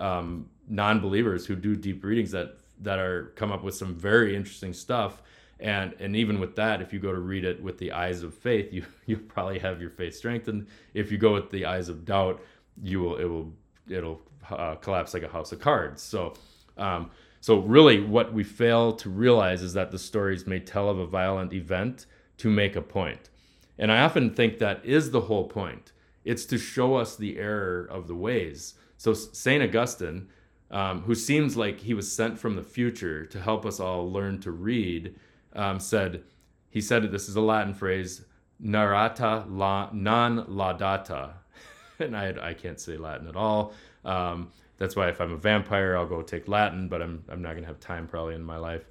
non-believers who do deep readings that are come up with some very interesting stuff, and even with that, if you go to read it with the eyes of faith, you probably have your faith strengthened. If you go with the eyes of doubt, it'll collapse like a house of cards. So really, what we fail to realize is that the stories may tell of a violent event to make a point, and I often think that is the whole point. It's to show us the error of the ways. So Saint Augustine, who seems like he was sent from the future to help us all learn to read, said, this is a Latin phrase, narrata non laudata. And I can't say Latin at all. That's why if I'm a vampire, I'll go take Latin, but I'm not going to have time probably in my life.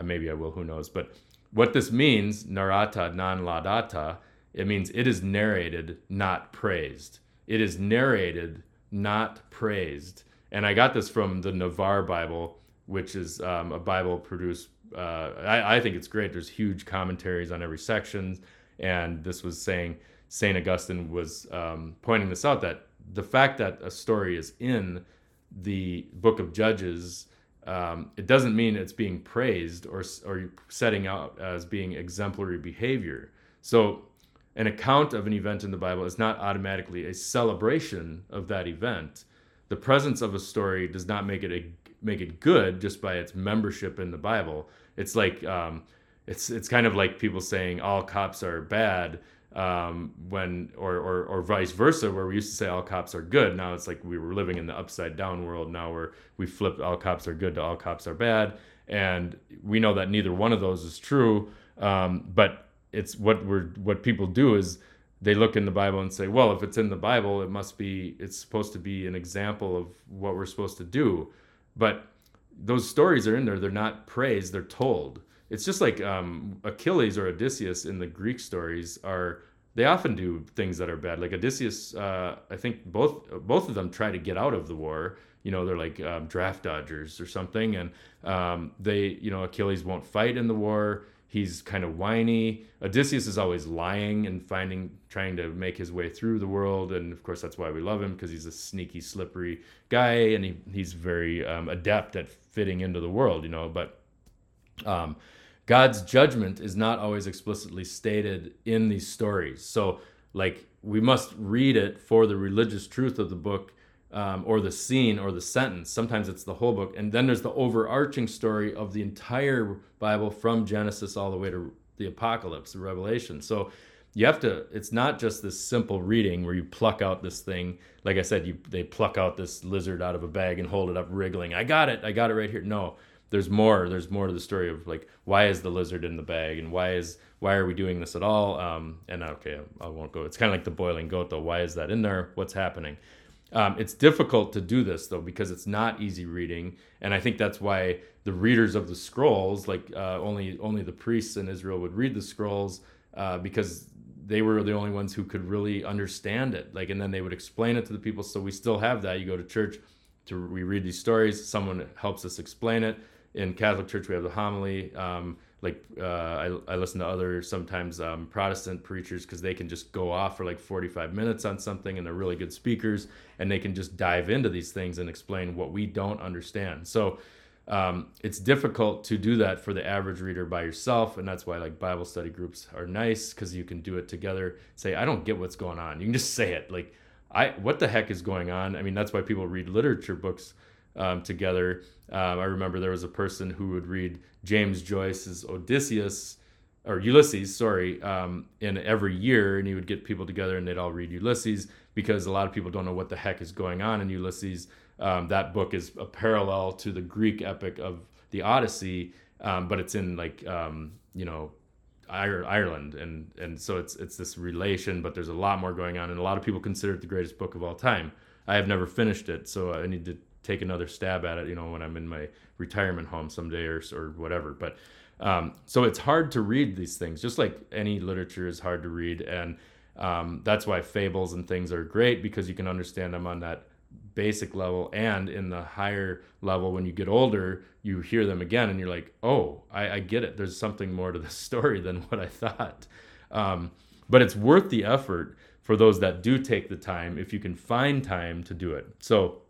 Maybe I will, who knows. But what this means, narrata non laudata, it means it is narrated, not praised. It is narrated, not praised. And I got this from the Navarre Bible, which is a Bible produced. I think it's great. There's huge commentaries on every section. And this was saying, St. Augustine was pointing this out, that the fact that a story is in the book of Judges, it doesn't mean it's being praised or setting out as being exemplary behavior. So an account of an event in the Bible is not automatically a celebration of that event. The presence of a story does not make it good just by its membership in the Bible. It's like it's kind of like people saying all cops are bad when or vice versa, where we used to say all cops are good. Now it's like we were living in the upside down world now, where we flipped all cops are good to all cops are bad, and we know that neither one of those is true. But it's what people do is they look in the Bible and say, well, if it's in the Bible, it's supposed to be an example of what we're supposed to do. But those stories are in there. They're not praised. They're told. It's just like Achilles or Odysseus in the Greek stories are, they often do things that are bad. Like Odysseus, I think both of them try to get out of the war. You know, they're like draft dodgers or something. And Achilles won't fight in the war. He's kind of whiny. Odysseus is always lying and trying to make his way through the world. And of course, that's why we love him, because he's a sneaky, slippery guy. And he's very adept at fitting into the world, you know. But God's judgment is not always explicitly stated in these stories. So like we must read it for the religious truth of the book, or the scene or the sentence. Sometimes it's the whole book. And then there's the overarching story of the entire Bible from Genesis all the way to the Apocalypse, the Revelation. So you have to, it's not just this simple reading where you pluck out this thing. Like I said, they pluck out this lizard out of a bag and hold it up wriggling. I got it right here. No, there's more to the story of like, why is the lizard in the bag? And why are we doing this at all? And okay, I won't go. It's kind of like the boiling goat though. Why is that in there? What's happening? It's difficult to do this, though, because it's not easy reading. And I think that's why the readers of the scrolls, like only the priests in Israel would read the scrolls, because they were the only ones who could really understand it. Like, and then they would explain it to the people. So we still have that. You go to church, we read these stories. Someone helps us explain it. In Catholic Church, we have the homily. I listen to other sometimes Protestant preachers, because they can just go off for like 45 minutes on something, and they're really good speakers, and they can just dive into these things and explain what we don't understand. So it's difficult to do that for the average reader by yourself, and that's why like Bible study groups are nice, because you can do it together. Say, I don't get what's going on. You can just say it, like, what the heck is going on? I mean, that's why people read literature books together. I remember there was a person who would read James Joyce's Ulysses, in every year, and he would get people together and they'd all read Ulysses, because a lot of people don't know what the heck is going on in Ulysses. That book is a parallel to the Greek epic of the Odyssey, but it's in like, Ireland. And so it's this relation, but there's a lot more going on. And a lot of people consider it the greatest book of all time. I have never finished it, so I need to take another stab at it, you know, when I'm in my retirement home someday or whatever. But so it's hard to read these things, just like any literature is hard to read. And that's why fables and things are great, because you can understand them on that basic level. And in the higher level, when you get older, you hear them again and you're like, oh, I get it. There's something more to the story than what I thought. But it's worth the effort for those that do take the time, if you can find time to do it. So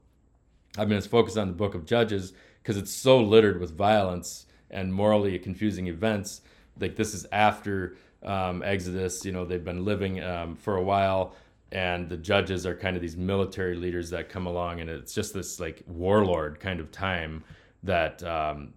I've been focused on the book of Judges because it's so littered with violence and morally confusing events. Like, this is after Exodus, you know, they've been living for a while, and the judges are kind of these military leaders that come along, and it's just this like warlord kind of time that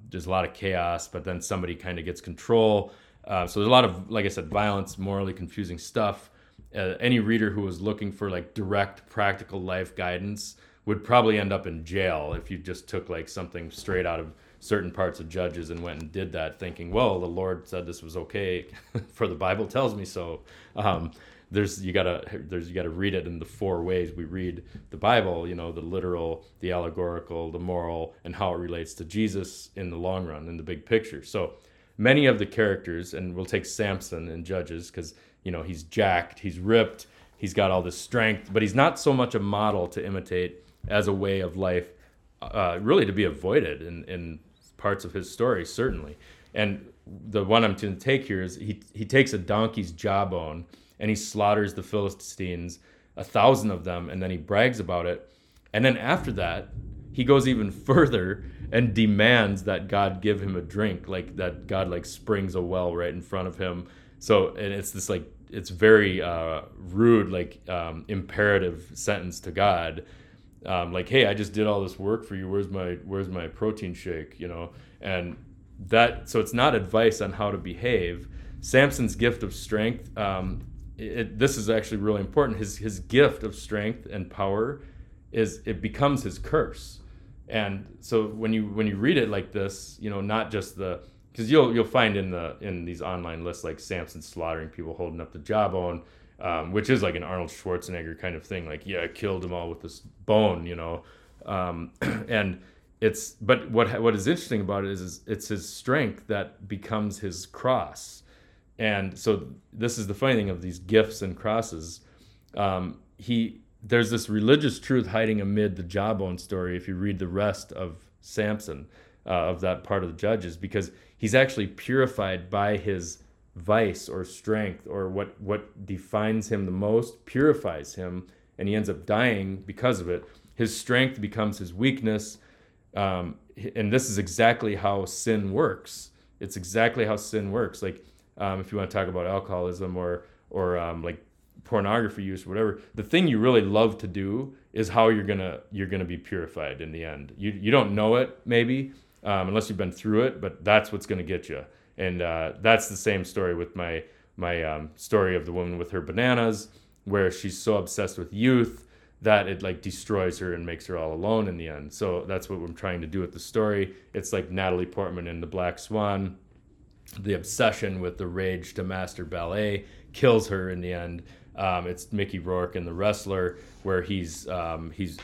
there's a lot of chaos, but then somebody kind of gets control. So there's a lot of, like I said, violence, morally confusing stuff. Any reader who was looking for like direct practical life guidance would probably end up in jail if you just took like something straight out of certain parts of Judges and went and did that, thinking, well, the Lord said this was okay, for the Bible tells me so. You gotta read it in the four ways we read the Bible, you know, the literal, the allegorical, the moral, and how it relates to Jesus in the long run, in the big picture. So many of the characters, and we'll take Samson in Judges because, you know, he's jacked, he's ripped, he's got all this strength, but he's not so much a model to imitate as a way of life, really to be avoided in parts of his story, certainly. And the one I'm going to take here is he takes a donkey's jawbone and he slaughters the Philistines, 1,000 of them, and then he brags about it. And then after that, he goes even further and demands that God give him a drink, like that God like springs a well right in front of him. So, and it's this like, it's very rude, like imperative sentence to God. Like, hey, I just did all this work for you. Where's my protein shake? You know, and that. So it's not advice on how to behave. Samson's gift of strength. This is actually really important. His gift of strength and power is, it becomes his curse. And so when you read it like this, you know, not just the, because you'll find in these online lists like Samson slaughtering people, holding up the jawbone. Which is like an Arnold Schwarzenegger kind of thing. Like, yeah, I killed them all with this bone, you know. And it's, but what is interesting about it is it's his strength that becomes his cross. And so this is the funny thing of these gifts and crosses. There's this religious truth hiding amid the jawbone story if you read the rest of Samson, of that part of the Judges, because he's actually purified by his vice or strength, or what defines him the most purifies him, and he ends up dying because of it. His strength becomes his weakness, and this is exactly how sin works. It's exactly how sin works. Like, if you want to talk about alcoholism or like pornography use, whatever, the thing you really love to do is how you're gonna be purified in the end. You don't know it, maybe, unless you've been through it, but that's what's gonna get you. And that's the same story with my story of the woman with her bananas, where she's so obsessed with youth that it like destroys her and makes her all alone in the end. So that's what I'm trying to do with the story. It's like Natalie Portman in The Black Swan. The obsession with the rage to master ballet kills her in the end. It's Mickey Rourke in The Wrestler, where he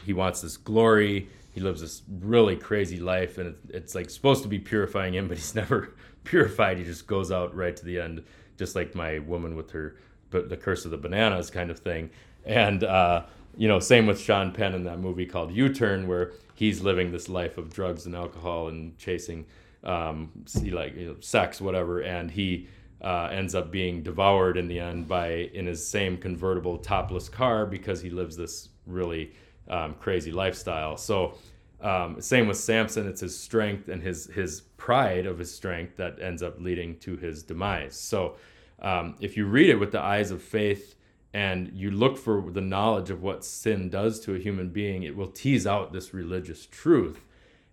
wants this glory. He lives this really crazy life, and it's like supposed to be purifying him, but he's never purified. He just goes out right to the end, just like my woman with her, but the curse of the bananas kind of thing. And same with Sean Penn in that movie called U-turn, where he's living this life of drugs and alcohol and chasing sex, whatever, and he ends up being devoured in the end in his same convertible topless car, because he lives this really crazy lifestyle. So same with Samson, it's his strength and his pride of his strength that ends up leading to his demise. So if you read it with the eyes of faith and you look for the knowledge of what sin does to a human being, it will tease out this religious truth.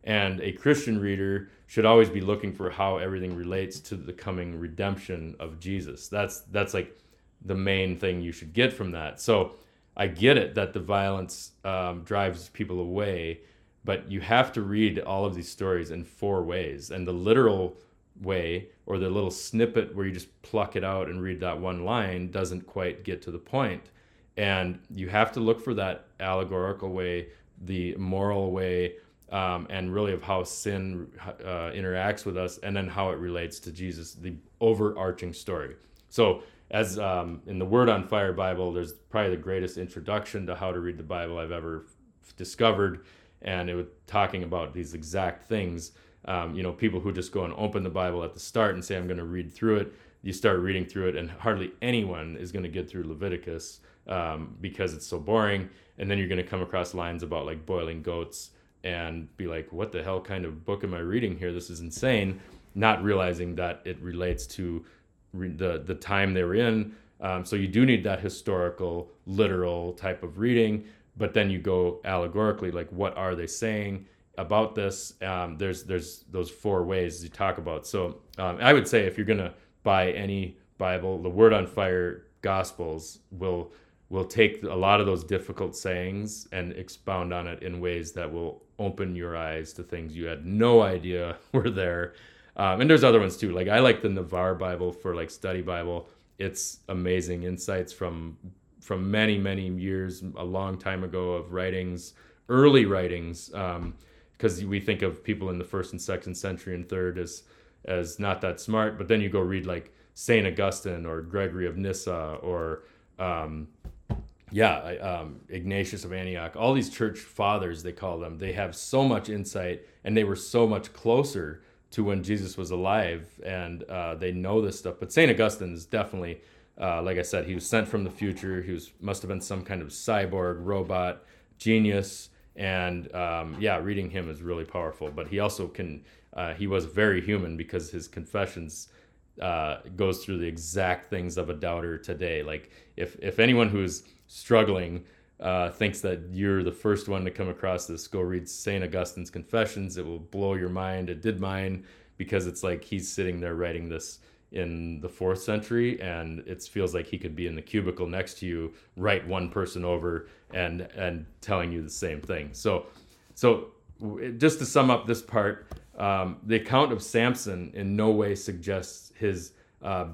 And a Christian reader should always be looking for how everything relates to the coming redemption of Jesus. That's like the main thing you should get from that. So I get it that the violence drives people away, but you have to read all of these stories in four ways. And the literal way, or the little snippet where you just pluck it out and read that one line, doesn't quite get to the point. And you have to look for that allegorical way, the moral way, and really of how sin interacts with us, and then how it relates to Jesus, the overarching story. So as in the Word on Fire Bible, there's probably the greatest introduction to how to read the Bible I've ever discovered, and it was talking about these exact things. People who just go and open the Bible at the start and say, I'm going to read through it, you start reading through it, and hardly anyone is going to get through Leviticus because it's so boring, and then you're going to come across lines about like boiling goats, and be like, what the hell kind of book am I reading here? This is insane. Not realizing that it relates to the time they were in. So you do need that historical, literal type of reading, but then you go allegorically, like, what are they saying about this? There's those four ways you talk about. So I would say if you're gonna buy any Bible, the Word on Fire Gospels will take a lot of those difficult sayings and expound on it in ways that will open your eyes to things you had no idea were there. And there's other ones too. Like, I like the Navarre Bible for like study Bible. It's amazing insights from many, many years, a long time ago, of writings, early writings, because we think of people in the 1st and 2nd century and 3rd as not that smart. But then you go read like Saint Augustine or Gregory of Nyssa or Ignatius of Antioch, all these church fathers, they call them. They have so much insight, and they were so much closer to when Jesus was alive, and they know this stuff. But St. Augustine is definitely, like I said, he was sent from the future. He must have been some kind of cyborg, robot, genius, and reading him is really powerful. But he also he was very human, because his Confessions goes through the exact things of a doubter today. Like, if anyone who's struggling thinks that you're the first one to come across this, go read St. Augustine's Confessions. It will blow your mind. It did mine, because it's like he's sitting there writing this in the 4th century, and it feels like he could be in the cubicle next to you, write one person over and telling you the same thing. So just to sum up this part, the account of Samson in no way suggests his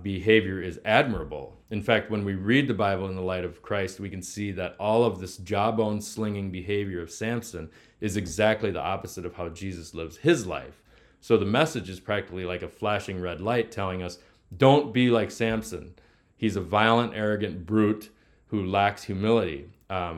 behavior is admirable. In fact, when we read the Bible in the light of Christ, we can see that all of this jawbone-slinging behavior of Samson is exactly the opposite of how Jesus lives his life. So the message is practically like a flashing red light telling us, don't be like Samson. He's a violent, arrogant brute who lacks humility.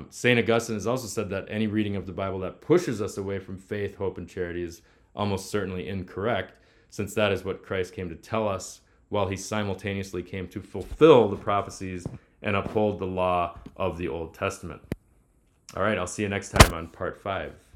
Saint Augustine has also said that any reading of the Bible that pushes us away from faith, hope, and charity is almost certainly incorrect, since that is what Christ came to tell us, while he simultaneously came to fulfill the prophecies and uphold the law of the Old Testament. All right, I'll see you next time on part 5.